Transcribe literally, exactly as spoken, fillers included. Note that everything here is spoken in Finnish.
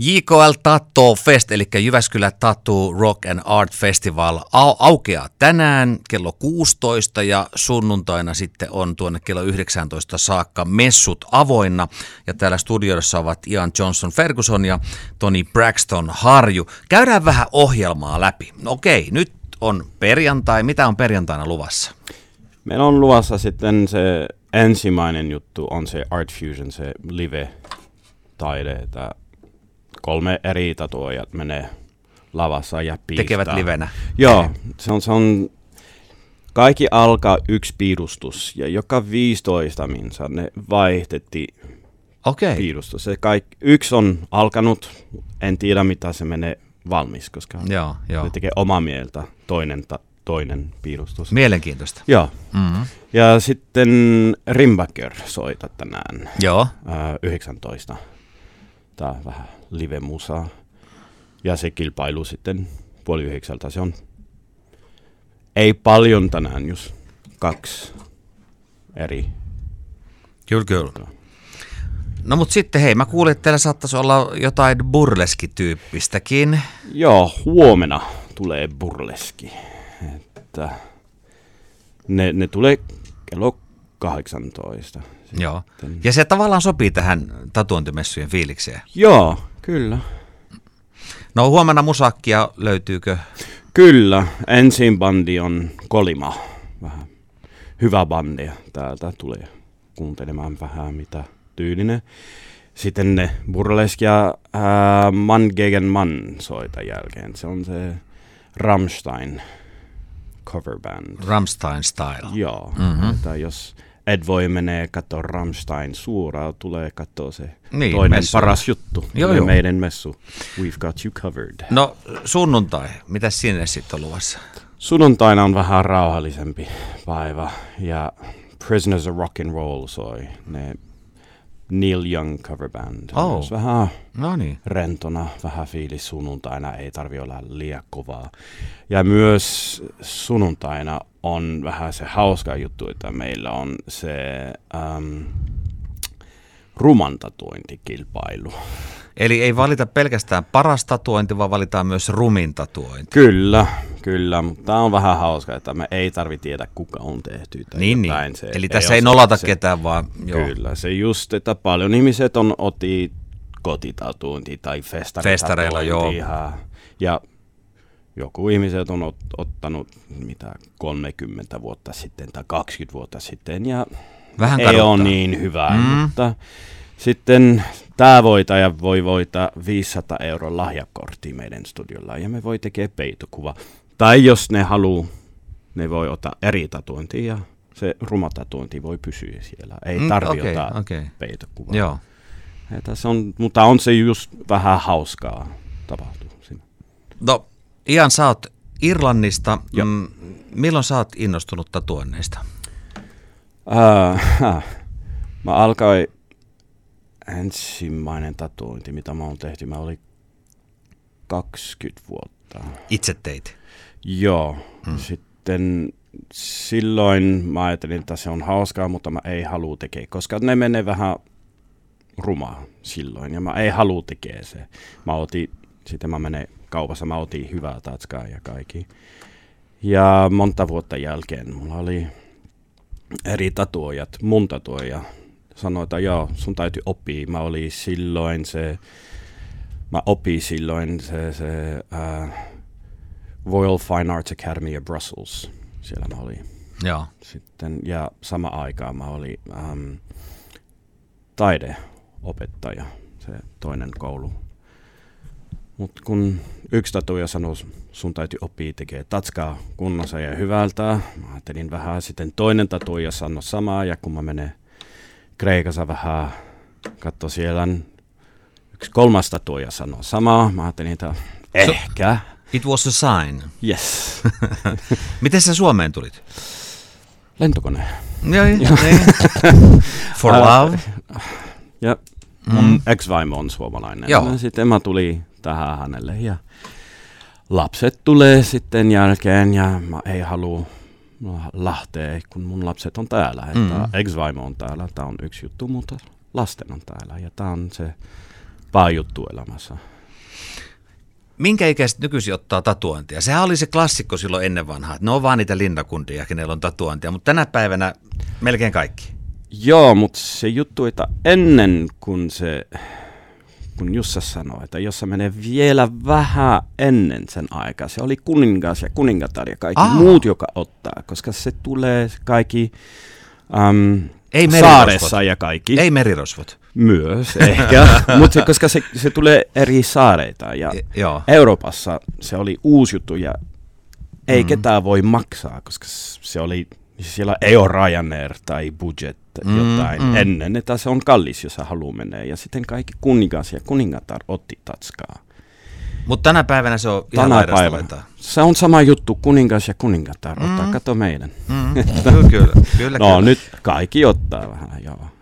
J K L. Tattoo Fest, eli Jyväskylä Tattoo Rock and Art Festival, au- aukeaa tänään kello kuusitoista ja sunnuntaina sitten on tuonne kello yhdeksäntoista saakka messut avoinna. Ja täällä studioissa ovat Ian Johnson Ferguson ja Toni Braxton Harju. Käydään vähän ohjelmaa läpi. Okei, nyt on perjantai. Mitä on perjantaina luvassa? Meillä on luvassa sitten se ensimmäinen juttu on se Art Fusion, se live-taide. Kolme eri tatuojat menee lavassa ja piirtää. Tekevät livenä. Joo, se on, se on, kaikki alkaa yksi piirustus ja joka viisitoista minsa ne vaihtettiin okay. piirustus. Se kaikki, yksi on alkanut, en tiedä mitä se menee valmis, koska joo, joo. ne tekee omaa mieltä toinen, ta, toinen piirustus. Mielenkiintoista. Joo. Mm-hmm. Ja sitten Rimbacker soita tänään joo. Äh, yhdeksäntoista. Tää vähän live-musaa. Ja se kilpailu sitten puoli yhdeksältä. Se on ei paljon tänään, jos kaksi eri. Kyllä, kyllä. No mut sitten hei, mä kuulin, että teillä saattaisi olla jotain burleskityyppistäkin. Joo, huomenna tulee burleski. Että ne, ne tulee kello kahdeksantoista. Sitten. Joo, ja se tavallaan sopii tähän tatuointimessujen fiilikseen. Joo, kyllä. No huomenna musakkia löytyykö? Kyllä, ensin bandi on Kolima. Vähän hyvä bandi, täältä tulee kuuntelemaan vähän mitä tyylinen. Sitten ne burlesk ja äh, Mann gegen Mann soita jälkeen. Se on se Rammstein cover band. Rammstein style. Joo, mm-hmm. tai jos... Ed voi menee katsoa Rammstein suoraan, tulee katsoa se niin, toinen messu. Paras juttu, joo, joo. meidän messu. We've got you covered. No sunnuntai, mitä sinne sitten on luvassa? Sunnuntaina on vähän rauhallisempi päivä ja Prisoners of Rock'n'Roll soi, ne Neil Young cover band. Oh. Vähän Noniin. rentona, vähän fiilis sunnuntaina, ei tarvitse olla liian kovaa. Ja myös sunnuntaina on vähän se hauska juttu, että meillä on se ähm, ruman tatuointikilpailu. Eli ei valita pelkästään paras tatuointi, vaan valitaan myös rumin tatuointi. Kyllä, kyllä. Tämä on vähän hauska, että me ei tarvitse tietää, kuka on tehty. Niin, niin. Se eli ei tässä ei nolata se, ketään, vaan... Joo. Kyllä, se just, että paljon ihmiset on oti kotitatuointi tai festareilla joo. Ja... Joku ihmiset on ot, ottanut mitä kolmekymmentä vuotta sitten tai kaksikymmentä vuotta sitten ja vähän ei kaduttaa. Ole niin hyvää, mm. mutta sitten tämä voitaja voi voittaa viisisataa euroa lahjakorttia meidän studiolla ja me voi tekee peitokuva. Tai jos ne haluaa, ne voi ottaa eri tatuointia ja se ruma tatuointi voi pysyä siellä. Ei mm, tarvitse okay, ottaa okay. peitokuvaa. Joo. Tässä on, mutta on se just vähän hauskaa tapahtuu siinä. No. Ian, sä oot Irlannista. Ja. Milloin sä oot innostunut tatuoinneista? Uh, mä alkoin ensimmäinen tatuointi, mitä mä oon tehty. Mä olin kaksikymmentä vuotta. Itse teit? Joo. Hmm. Sitten silloin mä ajattelin, että se on hauskaa, mutta mä ei halua tekee, koska ne menee vähän rumaa silloin. Ja mä ei halua tekee se. Mä otin, sitten mä menen... Kaupassa mä otin hyvää tatskaa ja kaikki. Ja monta vuotta jälkeen mulla oli eri tatuojat, mun tatuoja. Sanoi, että joo, sun täytyy oppia. Mä olin silloin se, mä opin silloin se, se uh, Royal Fine Arts Academy of Brussels. Siellä mä olin. Joo. Sitten, ja sama aikaa mä olin um, taideopettaja, se toinen koulu. Mutta kun yksi tatuoja sanoi, sun täytyy oppia tekemään tatskaa kunnossa ja hyvältä, mä ajattelin vähän, sitten toinen tatuoja sanoi samaa, ja kun mä menen Kreikassa vähän, katso siellä, yksi kolmas tatuoja sanoi samaa, mä ajattelin, että ehkä. So, it was a sign. Yes. Miten sä Suomeen tulit? Lentokone. Joo, joo. For love. Ja mun mm. ex-vaimo on suomalainen. Joo. Sitten mä tulin tähän hänelle ja lapset tulee sitten jälkeen ja mä ei halua lähteä, kun mun lapset on täällä. Mm. Ex-vaimo on täällä, tää on yksi juttu, mutta lasten on täällä ja tää on se pääjuttu elämässä. Minkä ikäiset nykyisin ottaa tatuointia? Sehän oli se klassikko silloin ennen vanhaa, että ne on vaan niitä linnakuntia, kenellä on tatuointia, mutta tänä päivänä melkein kaikki. Joo, mutta se juttu, että ennen kuin se, kun Jussa sanoi, että jos se menee vielä vähän ennen sen aikaa, se oli kuningas ja kuningatar ja kaikki Aha. muut, joka ottaa, koska se tulee kaikki äm, ei saaressa ja kaikki. Ei merirosvot. Myös ehkä, mutta koska se, se tulee eri saareita ja e, Euroopassa se oli uusi juttu ja ei mm. ketään voi maksaa, koska se oli, siellä ei ole Ryanair tai budget jotain mm, mm. ennen, että se on kallis, jos haluaa mennä ja sitten kaikki kuningas ja kuningatar otti tatskaa. Mutta tänä päivänä se on ihan laidasta. Se on sama juttu, kuningas ja kuningatar ottaa, mm. kato meidän. Mm. kyllä, kyllä, kyllä. No kyllä. Nyt kaikki ottaa vähän, joo.